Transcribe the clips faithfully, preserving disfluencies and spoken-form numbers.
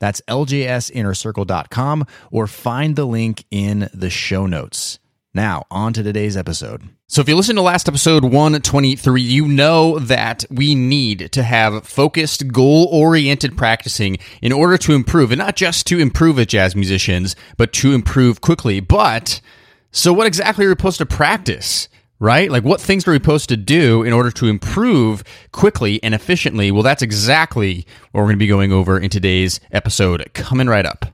That's L J S inner circle dot com, or find the link in the show notes. Now, on to today's episode. So if you listen to last episode one twenty-three, you know that we need to have focused, goal-oriented practicing in order to improve, and not just to improve as jazz musicians, but to improve quickly. But, so what exactly are we supposed to practice? Right? Like, what things are we supposed to do in order to improve quickly and efficiently? Well, that's exactly what we're going to be going over in today's episode. Coming right up.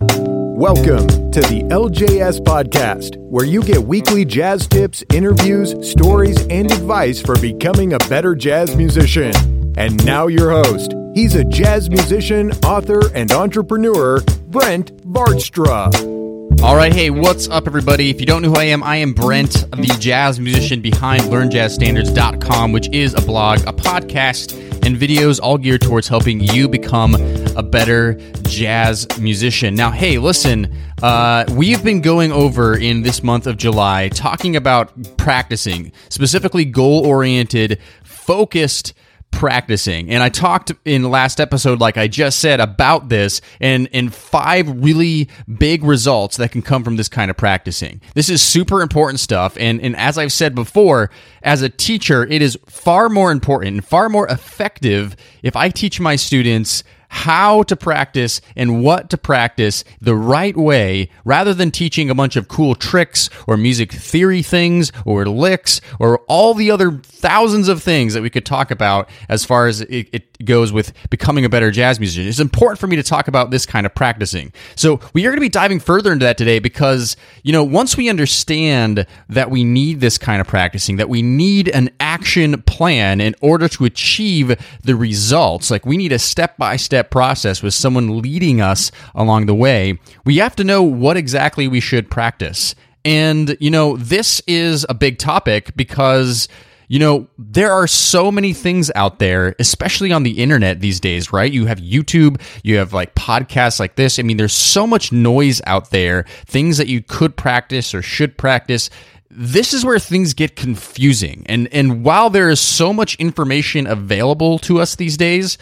Welcome to the L J S Podcast, where you get weekly jazz tips, interviews, stories, and advice for becoming a better jazz musician. And now your host. He's a jazz musician, author, and entrepreneur, Brent Bartstra. All right, hey, what's up, everybody? If you don't know who I am, I am Brent, the jazz musician behind Learn Jazz Standards dot com, which is a blog, a podcast, and videos all geared towards helping you become a better jazz musician. Now, hey, listen, uh, we've been going over in this month of July talking about practicing, specifically goal-oriented, focused practicing. And I talked in the last episode, like I just said, about this and, and five really big results that can come from this kind of practicing. This is super important stuff. And, and as I've said before, as a teacher, it is far more important and far more effective if I teach my students how to practice and what to practice the right way, rather than teaching a bunch of cool tricks or music theory things or licks or all the other thousands of things that we could talk about as far as it, it goes with becoming a better jazz musician. It's important for me to talk about this kind of practicing. So we are going to be diving further into that today because, you know, once we understand that we need this kind of practicing, that we need an action plan in order to achieve the results, like we need a step-by-step process with someone leading us along the way, we have to know what exactly we should practice. And, you know, this is a big topic because, you know, there are so many things out there, especially on the internet these days, right? You have YouTube, you have like podcasts like this. I mean, there's so much noise out there, things that you could practice or should practice. This is where things get confusing. And, and while there is so much information available to us these days,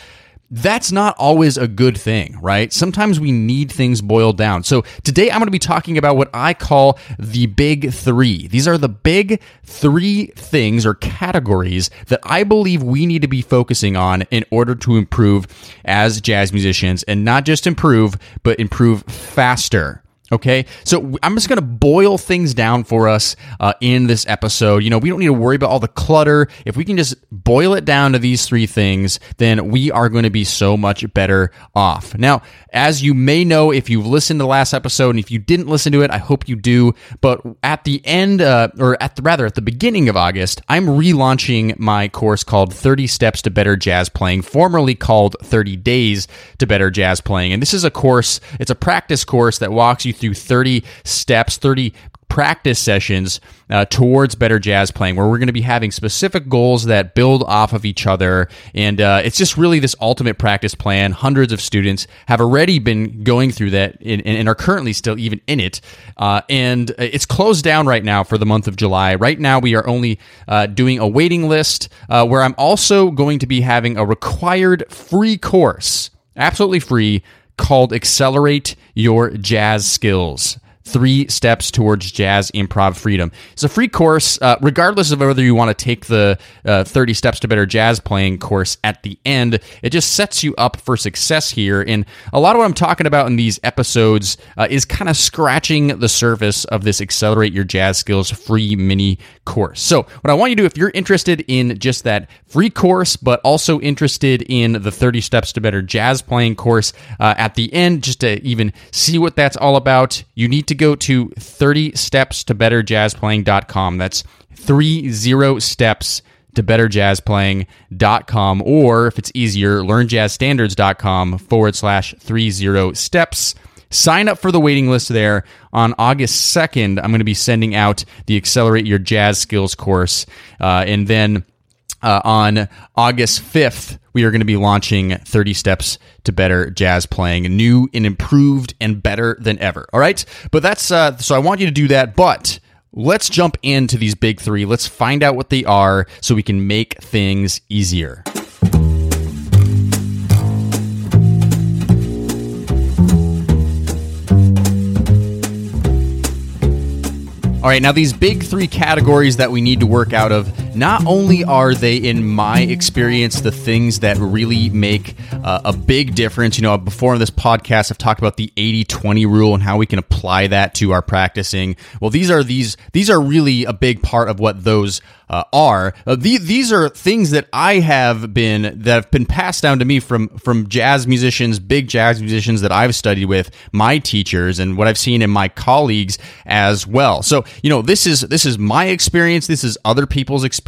that's not always a good thing, right? Sometimes we need things boiled down. So today I'm going to be talking about what I call the big three. These are the big three things or categories that I believe we need to be focusing on in order to improve as jazz musicians, and not just improve, but improve faster. Okay, so I'm just going to boil things down for us uh, in this episode. You know, we don't need to worry about all the clutter. If we can just boil it down to these three things, then we are going to be so much better off. Now, as you may know, if you've listened to the last episode, and if you didn't listen to it, I hope you do. But at the end, uh, or at the, rather at the beginning of August, I'm relaunching my course called thirty Steps to Better Jazz Playing, formerly called thirty Days to Better Jazz Playing. And this is a course, it's a practice course that walks you through thirty steps, thirty practice sessions uh, towards better jazz playing, where we're going to be having specific goals that build off of each other. And uh, it's just really this ultimate practice plan. Hundreds of students have already been going through that in, in, and are currently still even in it. Uh, and it's closed down right now for the month of July. Right now, we are only uh, doing a waiting list uh, where I'm also going to be having a required free course, absolutely free, called Accelerate Your Jazz Skills, Three Steps Towards Jazz Improv Freedom. It's a free course, uh, regardless of whether you want to take the uh, thirty Steps to Better Jazz Playing course at the end. It just sets you up for success here. And a lot of what I'm talking about in these episodes uh, is kind of scratching the surface of this Accelerate Your Jazz Skills free mini course. So what I want you to do, if you're interested in just that free course, but also interested in the thirty Steps to Better Jazz Playing course uh, at the end, just to even see what that's all about, you need to go to thirty steps to better jazz playing dot com. That's three zero steps to better jazz playing dot com, or if it's easier, learn jazz standards dot com forward slash thirty steps. Sign up for the waiting list there. On August second, I'm going to be sending out the Accelerate Your Jazz Skills course. Uh, and then uh, on August fifth, we are going to be launching thirty Steps to Better Jazz Playing, new and improved and better than ever. All right? But that's, uh, so I want you to do that, but let's jump into these big three. Let's find out what they are so we can make things easier. All right, now these big three categories that we need to work out of, not only are they, in my experience, the things that really make uh, a big difference. You know, before in this podcast, I've talked about the eighty twenty rule and how we can apply that to our practicing. Well, these are these these are really a big part of what those uh, are. Uh, the, these are things that I have been, that have been passed down to me from, from jazz musicians, big jazz musicians that I've studied with, my teachers, and what I've seen in my colleagues as well. So, you know, this is this is my experience. This is other people's experience.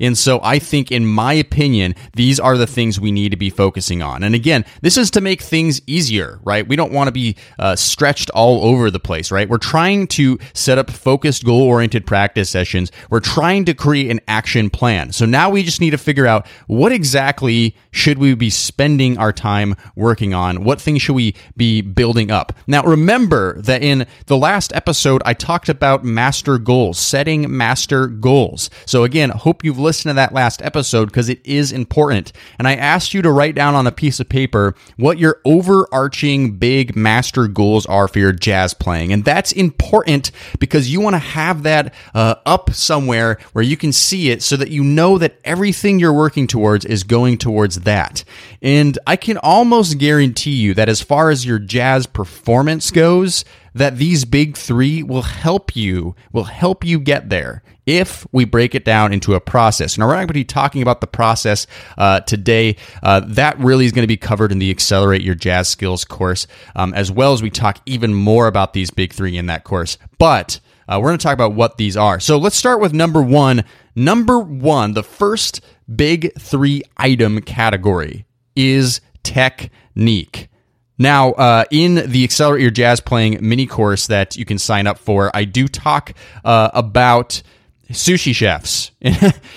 And so I think, in my opinion, these are the things we need to be focusing on. And again, this is to make things easier, right? We don't want to be uh, stretched all over the place, right? We're trying to set up focused, goal-oriented practice sessions. We're trying to create an action plan. So now we just need to figure out, what exactly should we be spending our time working on? What things should we be building up? Now, remember that in the last episode, I talked about master goals, setting master goals. So again, hope you've listened to that last episode because it is important. And I asked you to write down on a piece of paper what your overarching big master goals are for your jazz playing. And that's important because you want to have that uh, up somewhere where you can see it so that you know that everything you're working towards is going towards that. And I can almost guarantee you that as far as your jazz performance goes, that these big three will help you, will help you get there if we break it down into a process. Now, we're not going to be talking about the process uh, today. Uh, that really is going to be covered in the Accelerate Your Jazz Skills course, um, as well as we talk even more about these big three in that course. But uh, we're going to talk about what these are. So let's start with number one. Number one, the first big three item category is technique. Now, uh, in the Accelerate Your Jazz Playing mini course that you can sign up for, I do talk uh, about sushi chefs.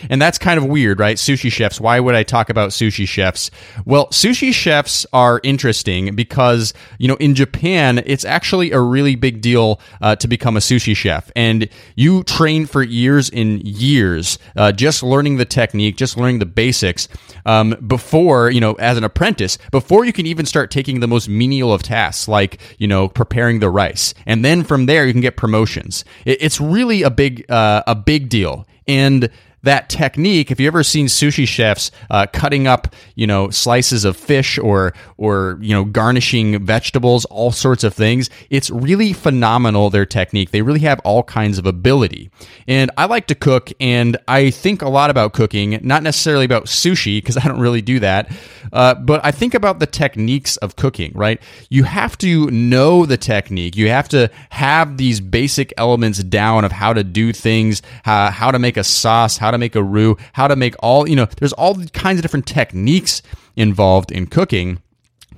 And that's kind of weird, right? Sushi chefs. Why would I talk about sushi chefs? Well, sushi chefs are interesting because, you know, in Japan, it's actually a really big deal uh, to become a sushi chef. And you train for years and years uh, just learning the technique, just learning the basics um, before, you know, as an apprentice, before you can even start taking the most menial of tasks like, you know, preparing the rice. And then from there, you can get promotions. It's really a big, uh, a big deal. And that technique, if you've ever seen sushi chefs uh, cutting up, you know, slices of fish or, or, you know, garnishing vegetables, all sorts of things, it's really phenomenal, their technique. They really have all kinds of ability. And I like to cook, and I think a lot about cooking, not necessarily about sushi, because I don't really do that, uh, but I think about the techniques of cooking, right? You have to know the technique. You have to have these basic elements down of how to do things, uh, how to make a sauce, how to to make a roux, how to make all, you know, there's all kinds of different techniques involved in cooking.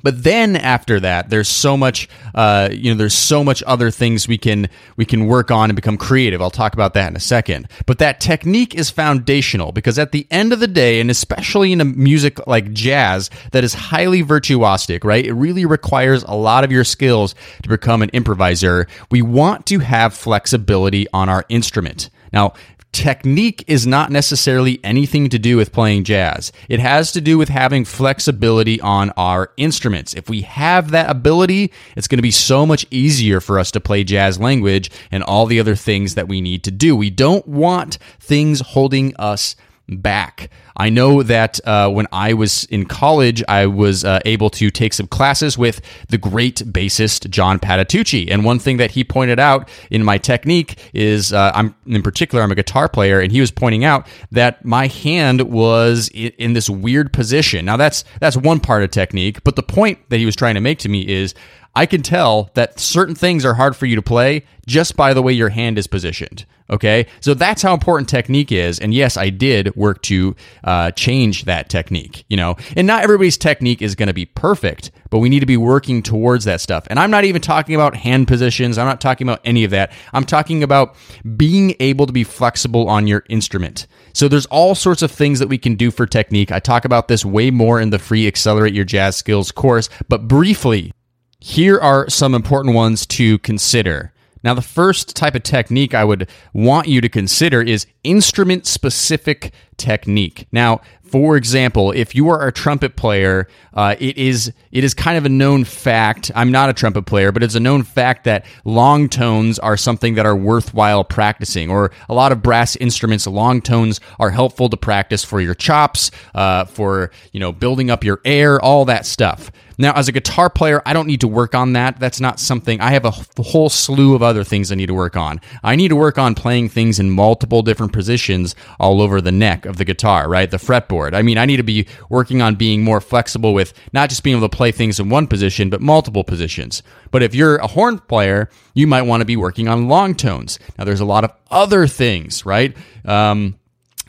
But then after that, there's so much, uh, you know, there's so much other things we can we can work on and become creative. I'll talk about that in a second. But that technique is foundational because at the end of the day, and especially in a music like jazz that is highly virtuosic, right? It really requires a lot of your skills to become an improviser. We want to have flexibility on our instrument. Now, technique is not necessarily anything to do with playing jazz. It has to do with having flexibility on our instruments. If we have that ability, it's going to be so much easier for us to play jazz language and all the other things that we need to do. We don't want things holding us back. I know that uh, when I was in college, I was uh, able to take some classes with the great bassist John Patitucci. And one thing that he pointed out in my technique is, uh, I'm in particular, I'm a guitar player, and he was pointing out that my hand was in, in this weird position. Now that's that's one part of technique, but the point that he was trying to make to me is, I can tell that certain things are hard for you to play just by the way your hand is positioned. Okay, so that's how important technique is. And yes, I did work to uh, change that technique, you know, and not everybody's technique is going to be perfect, but we need to be working towards that stuff. And I'm not even talking about hand positions. I'm not talking about any of that. I'm talking about being able to be flexible on your instrument. So there's all sorts of things that we can do for technique. I talk about this way more in the free Accelerate Your Jazz Skills course, but briefly, here are some important ones to consider. Now, the first type of technique I would want you to consider is instrument-specific technique. Now, for example, if you are a trumpet player, uh, it is it is kind of a known fact. I'm not a trumpet player, but it's a known fact that long tones are something that are worthwhile practicing, or a lot of brass instruments, long tones are helpful to practice for your chops, uh, for, you know, building up your air, all that stuff. Now, as a guitar player, I don't need to work on that. That's not something. I have a whole slew of other things I need to work on. I need to work on playing things in multiple different positions all over the neck of the guitar, right? The fretboard. I mean, I need to be working on being more flexible with not just being able to play things in one position, but multiple positions. But if you're a horn player, you might want to be working on long tones. Now, there's a lot of other things, right? Um,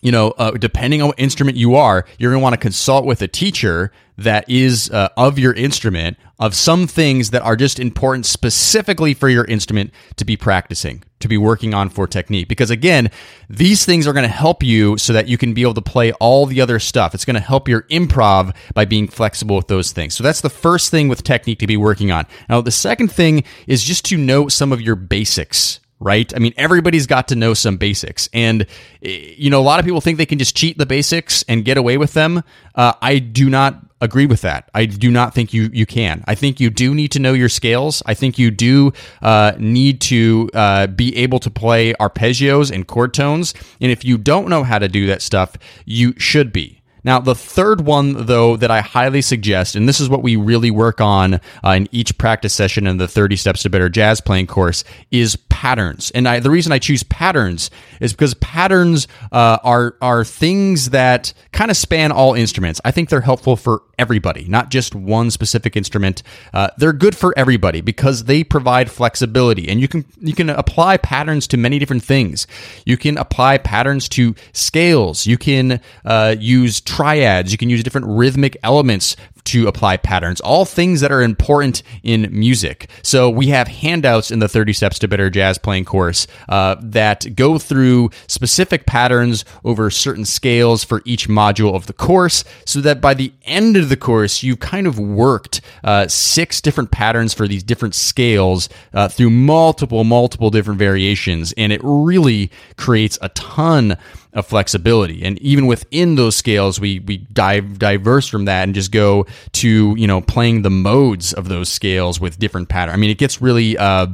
you know, uh, depending on what instrument you are, you're going to want to consult with a teacher that is uh, of your instrument, of some things that are just important specifically for your instrument to be practicing, to be working on for technique. Because again, these things are going to help you so that you can be able to play all the other stuff. It's going to help your improv by being flexible with those things. So that's the first thing with technique to be working on. Now, the second thing is just to know some of your basics, right? I mean, everybody's got to know some basics. And, you know, a lot of people think they can just cheat the basics and get away with them. Uh, I do not agree with that. I do not think you, you can. I think you do need to know your scales. I think you do uh, need to uh, be able to play arpeggios and chord tones. And if you don't know how to do that stuff, you should be. Now, the third one, though, that I highly suggest, and this is what we really work on uh, in each practice session in the thirty Steps to Better Jazz Playing course, is patterns. And I, the reason I choose patterns is because patterns uh, are are things that kind of span all instruments. I think they're helpful for everybody, not just one specific instrument. Uh, they're good for everybody because they provide flexibility, and you can you can apply patterns to many different things. You can apply patterns to scales. You can uh, use triads. You can use different rhythmic elements to apply patterns, all things that are important in music. So we have handouts in the thirty Steps to Better Jazz Playing course uh, that go through specific patterns over certain scales for each module of the course, so that by the end of the course, you've kind of worked uh, six different patterns for these different scales uh, through multiple, multiple different variations. And it really creates a ton of flexibility. And even within those scales, we we dive diverse from that and just go to, you know, playing the modes of those scales with different patterns. I mean, it gets really, uh,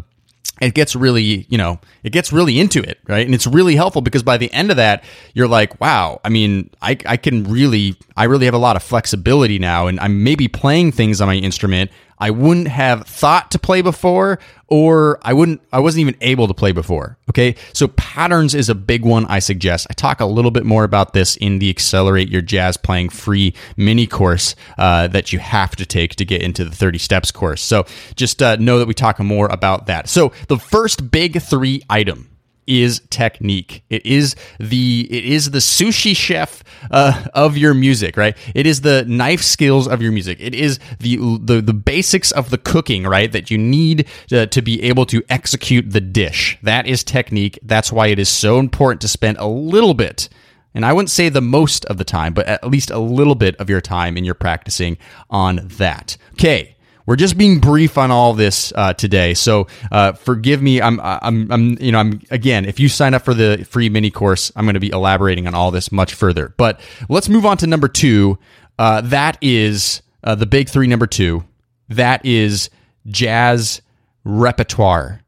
it gets really, you know, it gets really into it, right? And it's really helpful because by the end of that, you're like, wow, I mean, I, I can really, I really have a lot of flexibility now, and I'm maybe playing things on my instrument I wouldn't have thought to play before, or I wouldn't, I wasn't even able to play before. Okay. So patterns is a big one I suggest. I talk a little bit more about this in the Accelerate Your Jazz Playing free mini course uh, that you have to take to get into the thirty Steps course. So just uh, know that we talk more about that. So the first big three item is technique. It is the it is the sushi chef uh, of your music, right? It is the knife skills of your music. It is the the, the basics of the cooking, right? That you need to, to be able to execute the dish. That is technique. That's why it is so important to spend a little bit, and I wouldn't say the most of the time, but at least a little bit of your time in your practicing on that. Okay. We're just being brief on all this uh, today, so uh, forgive me. I'm, I'm, I'm, you know, I'm again. If you sign up for the free mini course, I'm going to be elaborating on all this much further. But let's move on to number two. Uh, that is uh, the big three. Number two, that is jazz repertoire.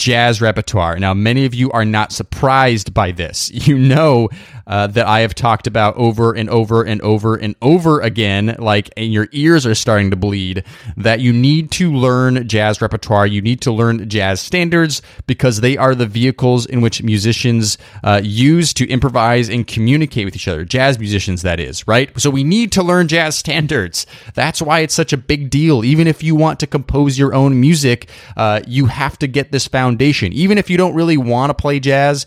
jazz repertoire. Now, many of you are not surprised by this. You know uh, that I have talked about over and over and over and over again, like, and your ears are starting to bleed, that you need to learn jazz repertoire. You need to learn jazz standards because they are the vehicles in which musicians uh, use to improvise and communicate with each other. Jazz musicians, that is, right? So we need to learn jazz standards. That's why it's such a big deal. Even if you want to compose your own music, uh, you have to get this foundation. Foundation. Even if you don't really want to play jazz,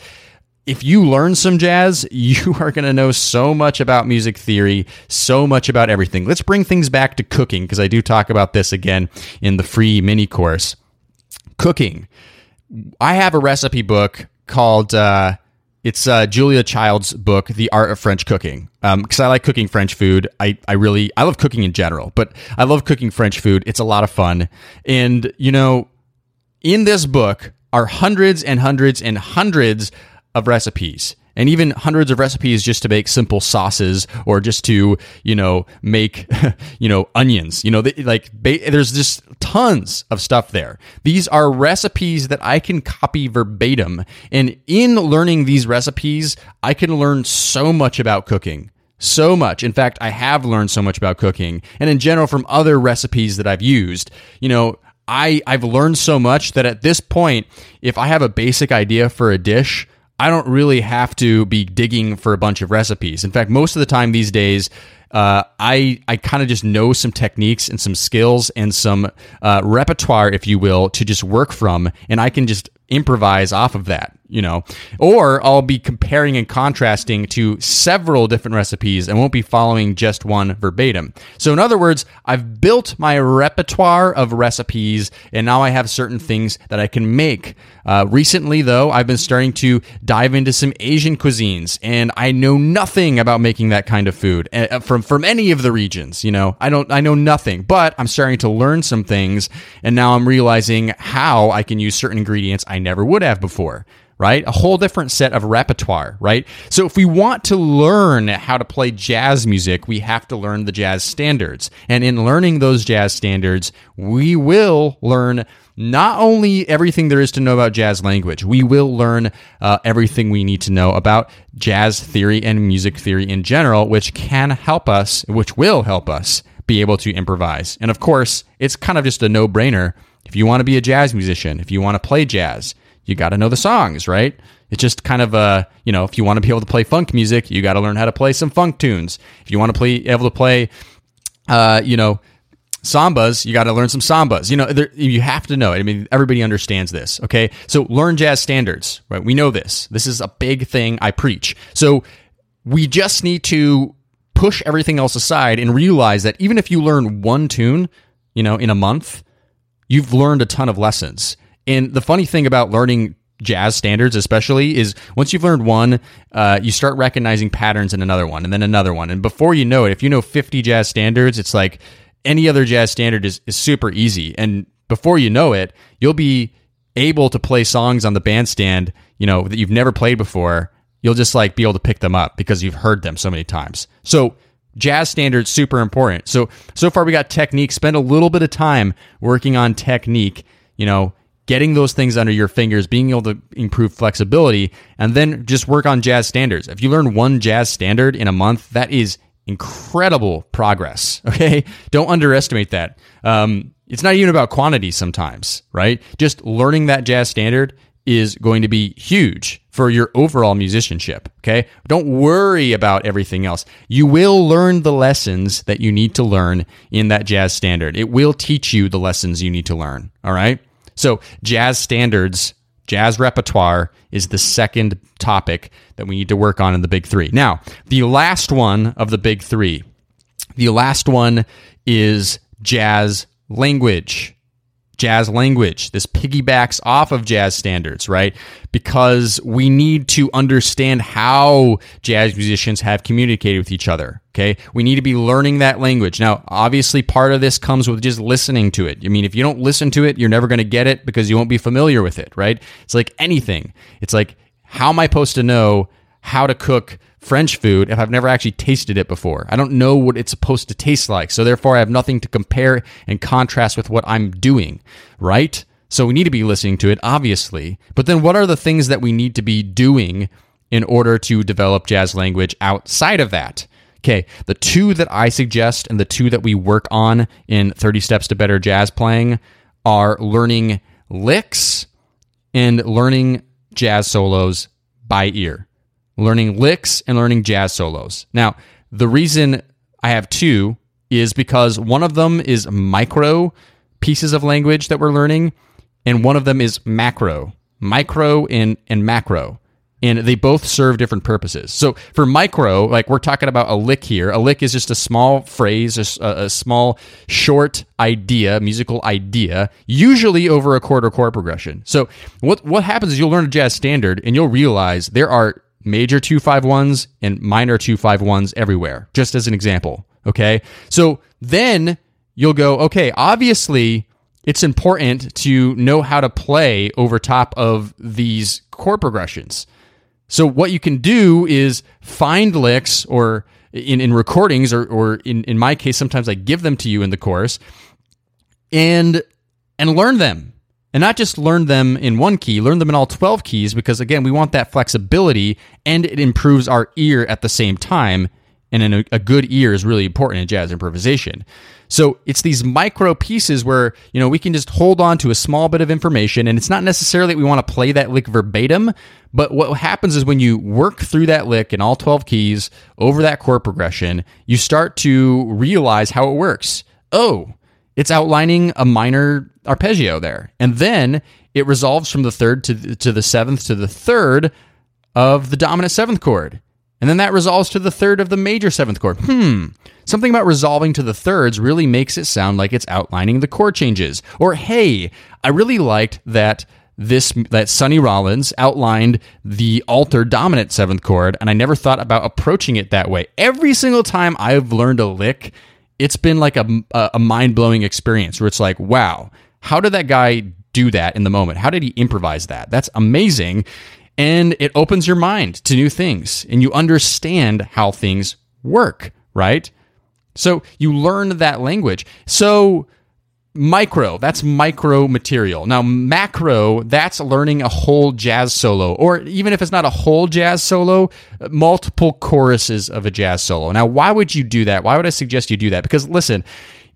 if you learn some jazz, you are going to know so much about music theory, so much about everything. Let's bring things back to cooking, because I do talk about this again in the free mini course. Cooking. I have a recipe book called, uh, it's uh, Julia Child's book, The Art of French Cooking, because um, I like cooking French food. I, I really, I love cooking in general, but I love cooking French food. It's a lot of fun. And, you know, in this book are hundreds and hundreds and hundreds of recipes, and even hundreds of recipes just to make simple sauces, or just to, you know, make, you know, onions, you know, like there's just tons of stuff there. These are recipes that I can copy verbatim. And in learning these recipes, I can learn so much about cooking. So much. In fact, I have learned so much about cooking, and in general from other recipes that I've used. You know, I, I've learned so much that at this point, if I have a basic idea for a dish, I don't really have to be digging for a bunch of recipes. In fact, most of the time these days, uh, I I kind of just know some techniques and some skills and some uh, repertoire, if you will, to just work from, and I can just improvise off of that, you know, or I'll be comparing and contrasting to several different recipes and won't be following just one verbatim. So in other words, I've built my repertoire of recipes, and now I have certain things that I can make. Uh, recently, though, I've been starting to dive into some Asian cuisines, and I know nothing about making that kind of food uh, from from any of the regions. You know, I don't I know nothing, but I'm starting to learn some things, and now I'm realizing how I can use certain ingredients I never would have before, right? A whole different set of repertoire, right? So if we want to learn how to play jazz music, we have to learn the jazz standards. And in learning those jazz standards, we will learn not only everything there is to know about jazz language, we will learn uh, everything we need to know about jazz theory and music theory in general, which can help us, which will help us be able to improvise. And of course, it's kind of just a no-brainer. If you want to be a jazz musician, if you want to play jazz, you got to know the songs, right? It's just kind of a, you know, if you want to be able to play funk music, you got to learn how to play some funk tunes. If you want to play, able to play, uh, you know, sambas, you got to learn some sambas. You know, there, you have to know it. I mean, everybody understands this, okay? So learn jazz standards, right? We know this. This is a big thing I preach. So we just need to push everything else aside and realize that even if you learn one tune, you know, in a month, you've learned a ton of lessons. And the funny thing about learning jazz standards especially is once you've learned one, uh, you start recognizing patterns in another one, and then another one. And before you know it, if you know fifty jazz standards, it's like any other jazz standard is, is super easy. And before you know it, you'll be able to play songs on the bandstand, you know, that you've never played before. You'll just like be able to pick them up because you've heard them so many times. So jazz standards, super important. So, so far we got technique. Spend a little bit of time working on technique, you know, getting those things under your fingers, being able to improve flexibility, and then just work on jazz standards. If you learn one jazz standard in a month, that is incredible progress, okay? Don't underestimate that. Um, it's not even about quantity sometimes, right? Just learning that jazz standard is going to be huge for your overall musicianship, okay? Don't worry about everything else. You will learn the lessons that you need to learn in that jazz standard. It will teach you the lessons you need to learn, all right? So jazz standards, jazz repertoire is the second topic that we need to work on in the big three. Now, the last one of the big three, the last one is jazz language. Jazz language. This piggybacks off of jazz standards, right? Because we need to understand how jazz musicians have communicated with each other, okay? We need to be learning that language. Now, obviously, part of this comes with just listening to it. I mean, if you don't listen to it, you're never going to get it because you won't be familiar with it, right? It's like anything. It's like, how am I supposed to know how to cook French food if I've never actually tasted it before? I don't know what it's supposed to taste like, so therefore I have nothing to compare and contrast with what I'm doing, right? So we need to be listening to it, obviously. But then what are the things that we need to be doing in order to develop jazz language outside of that? Okay, the two that I suggest and the two that we work on in thirty Steps to Better Jazz Playing are learning licks and learning jazz solos by ear. Learning licks and learning jazz solos. Now, the reason I have two is because one of them is micro pieces of language that we're learning, and one of them is macro. Micro and, and macro. And they both serve different purposes. So for micro, like we're talking about a lick here. A lick is just a small phrase, a, a small short idea, musical idea, usually over a chord or chord progression. So what what happens is you'll learn a jazz standard and you'll realize there are major two five ones and minor two five ones everywhere, just as an example, okay? So then you'll go, okay, obviously it's important to know how to play over top of these chord progressions. So what you can do is find licks, or in, in recordings, or, or in, in my case, sometimes I give them to you in the course, and and learn them. And not just learn them in one key, learn them in all twelve keys, because again, we want that flexibility, and it improves our ear at the same time. And a, a good ear is really important in jazz improvisation. So it's these micro pieces where, you know, we can just hold on to a small bit of information, and it's not necessarily that we want to play that lick verbatim, but what happens is when you work through that lick in all twelve keys over that chord progression, you start to realize how it works. Oh, it's outlining a minor arpeggio there. And then it resolves from the third to the, to the seventh to the third of the dominant seventh chord. And then that resolves to the third of the major seventh chord. Hmm. Something about resolving to the thirds really makes it sound like it's outlining the chord changes. Or, hey, I really liked that this that Sonny Rollins outlined the altered dominant seventh chord, and I never thought about approaching it that way. Every single time I've learned a lick, it's been like a, a mind-blowing experience where it's like, wow, how did that guy do that in the moment? How did he improvise that? That's amazing. And it opens your mind to new things, and you understand how things work, right? So you learn that language. So micro, that's micro material. Now macro, that's learning a whole jazz solo, or even if it's not a whole jazz solo, multiple choruses of a jazz solo. Now, why would you do that? Why would I suggest you do that? Because listen,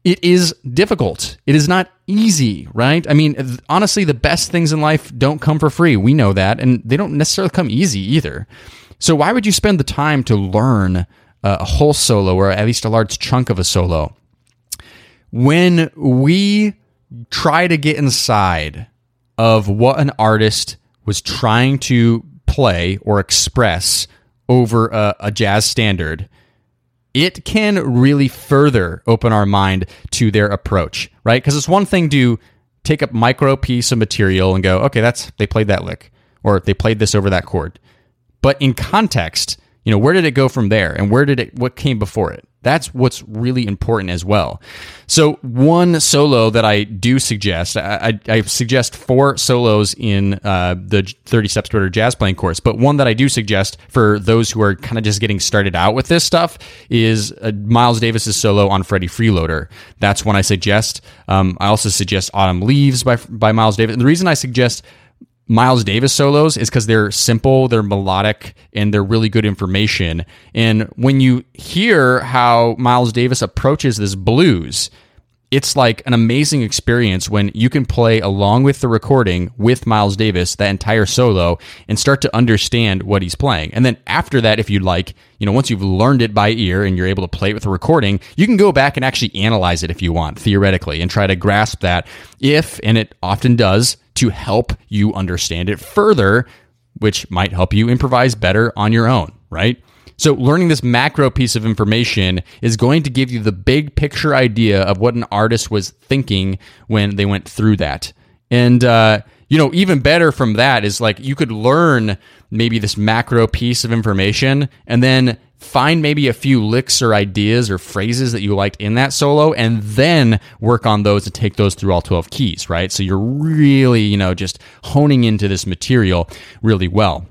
it is difficult. It is not easy, right? I mean, honestly, the best things in life don't come for free. We know that, and they don't necessarily come easy either. So why would you spend the time to learn a whole solo, or at least a large chunk of a solo? When we try to get inside of what an artist was trying to play or express over a, a jazz standard, it can really further open our mind to their approach, right? Because it's one thing to take a micro piece of material and go, okay, that's they played that lick, or they played this over that chord. But in context, you know, where did it go from there, and where did it, what came before it? That's what's really important as well. So one solo that I do suggest, I, I, I suggest four solos in uh, the thirty Steps to Better Jazz Playing course, but one that I do suggest for those who are kind of just getting started out with this stuff is uh, Miles Davis's solo on Freddie Freeloader. That's one I suggest. Um, I also suggest Autumn Leaves by, by Miles Davis. And the reason I suggest Miles Davis solos is because they're simple, they're melodic, and they're really good information. And when you hear how Miles Davis approaches this blues, it's like an amazing experience when you can play along with the recording with Miles Davis, that entire solo, and start to understand what he's playing. And then after that, if you'd like, you know, once you've learned it by ear and you're able to play it with a recording, you can go back and actually analyze it if you want, theoretically, and try to grasp that if, and it often does, to help you understand it further, which might help you improvise better on your own, right? So learning this macro piece of information is going to give you the big picture idea of what an artist was thinking when they went through that. And, uh, you know, even better from that is like you could learn maybe this macro piece of information and then find maybe a few licks or ideas or phrases that you liked in that solo, and then work on those and take those through all twelve keys, right? So you're really, you know, just honing into this material really well.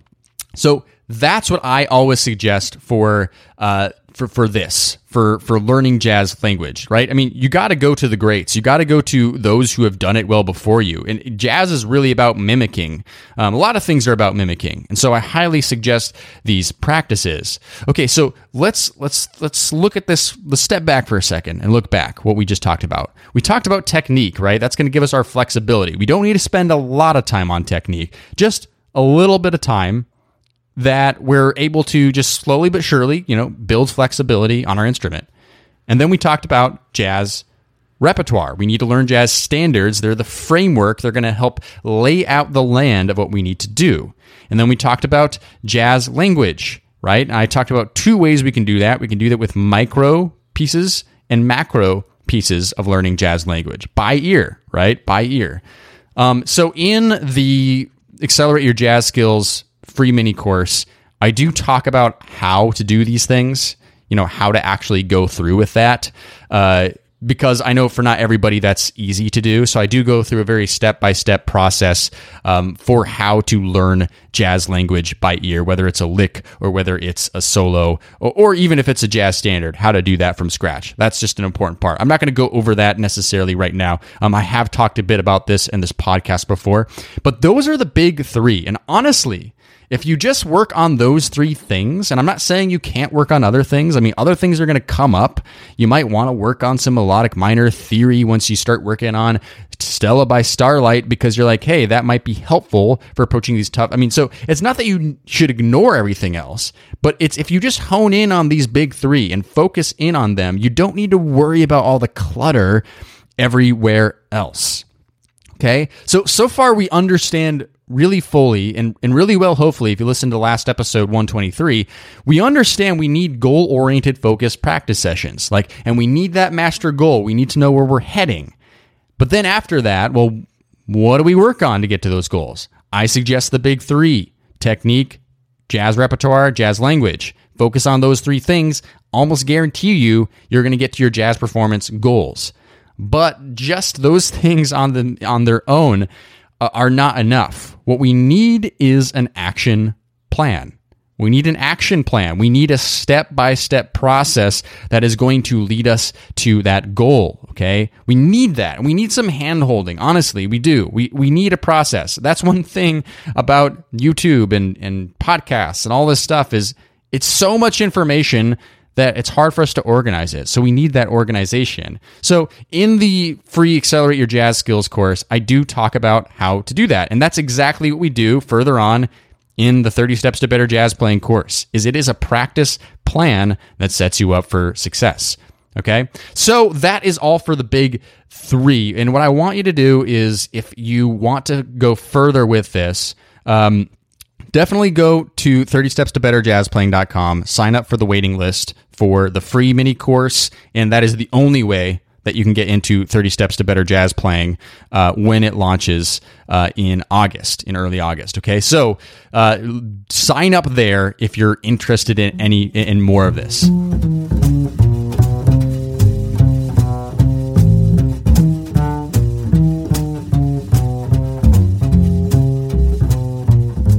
So that's what I always suggest for uh, for, for this, for, for learning jazz language, right? I mean, you got to go to the greats. You got to go to those who have done it well before you. And jazz is really about mimicking. Um, a lot of things are about mimicking. And so I highly suggest these practices. Okay, so let's let's let's look at this. Let's step back for a second and look back what we just talked about. We talked about technique, right? That's going to give us our flexibility. We don't need to spend a lot of time on technique, just a little bit of time that we're able to just slowly but surely, you know, build flexibility on our instrument. And then we talked about jazz repertoire. We need to learn jazz standards. They're the framework. They're going to help lay out the land of what we need to do. And then we talked about jazz language, right? And I talked about two ways we can do that. We can do that with micro pieces and macro pieces of learning jazz language by ear, right? By ear. Um, so in the Accelerate Your Jazz Skills free mini course, I do talk about how to do these things, you know, how to actually go through with that, uh, because I know for not everybody that's easy to do. So I do go through a very step-by-step process um, for how to learn jazz language by ear, whether it's a lick or whether it's a solo, or, or even if it's a jazz standard, how to do that from scratch. That's just an important part. I'm not going to go over that necessarily right now. Um, I have talked a bit about this in this podcast before, but those are the big three. And honestly, if you just work on those three things, and I'm not saying you can't work on other things. I mean, other things are going to come up. You might want to work on some melodic minor theory once you start working on Stella by Starlight, because you're like, hey, that might be helpful for approaching these tough. I mean, so it's not that you should ignore everything else, but it's if you just hone in on these big three and focus in on them, you don't need to worry about all the clutter everywhere else. Okay? So, so far we understand really fully and, and really well, hopefully, if you listen to last episode one twenty-three, we understand we need goal-oriented focused practice sessions. Like, and we need that master goal. We need to know where we're heading. But then after that, well, what do we work on to get to those goals? I suggest the big three: technique, jazz repertoire, jazz language. Focus on those three things. Almost guarantee you, you're going to get to your jazz performance goals. But just those things on the, on their own are not enough. What we need is an action plan. We need an action plan. We need a step-by-step process that is going to lead us to that goal, okay? We need that. We need some hand-holding. Honestly, we do. We we need a process. That's one thing about YouTube and, and podcasts and all this stuff is it's so much information that it's hard for us to organize it. So we need that organization. So in the free Accelerate Your Jazz Skills course, I do talk about how to do that. And that's exactly what we do further on in the thirty Steps to Better Jazz Playing course, is it is a practice plan that sets you up for success. Okay, so that is all for the big three. And what I want you to do is, if you want to go further with this, um, definitely go to thirty steps to better jazz playing dot com, sign up for the waiting list for the free mini course, and that is the only way that you can get into thirty Steps to Better Jazz Playing uh, when it launches uh, in August, in early August. Okay, so uh, sign up there if you're interested in any in more of this.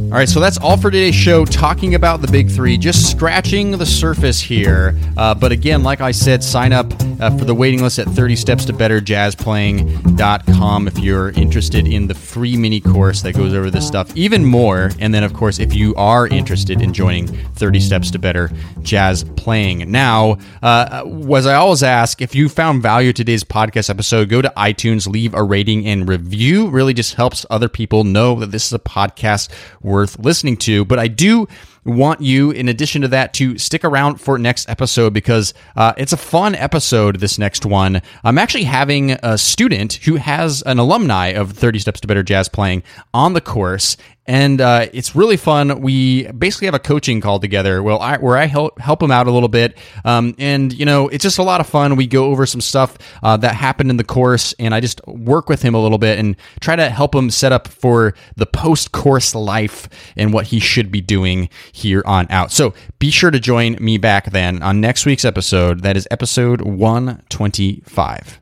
All right, so that's all for today's show, talking about the big three, just scratching the surface here. Uh, but again, like I said, sign up uh, for the waiting list at thirty steps to better jazz playing dot com if you're interested in the free mini course that goes over this stuff even more. And then, of course, if you are interested in joining thirty Steps to Better Jazz Playing. Now, uh, as I always ask, if you found value today's podcast episode, go to iTunes, leave a rating and review. Really just helps other people know that this is a podcast worth listening to. But I do want you, in addition to that, to stick around for next episode, because uh, it's a fun episode, this next one. I'm actually having a student who has an alumni of thirty Steps to Better Jazz Playing on the course, and uh, it's really fun. We basically have a coaching call together where I, where I help, help him out a little bit, um, and you know, it's just a lot of fun. We go over some stuff uh, that happened in the course, and I just work with him a little bit and try to help him set up for the post-course life and what he should be doing here on out. So be sure to join me back then on next week's episode. That is episode one twenty-five.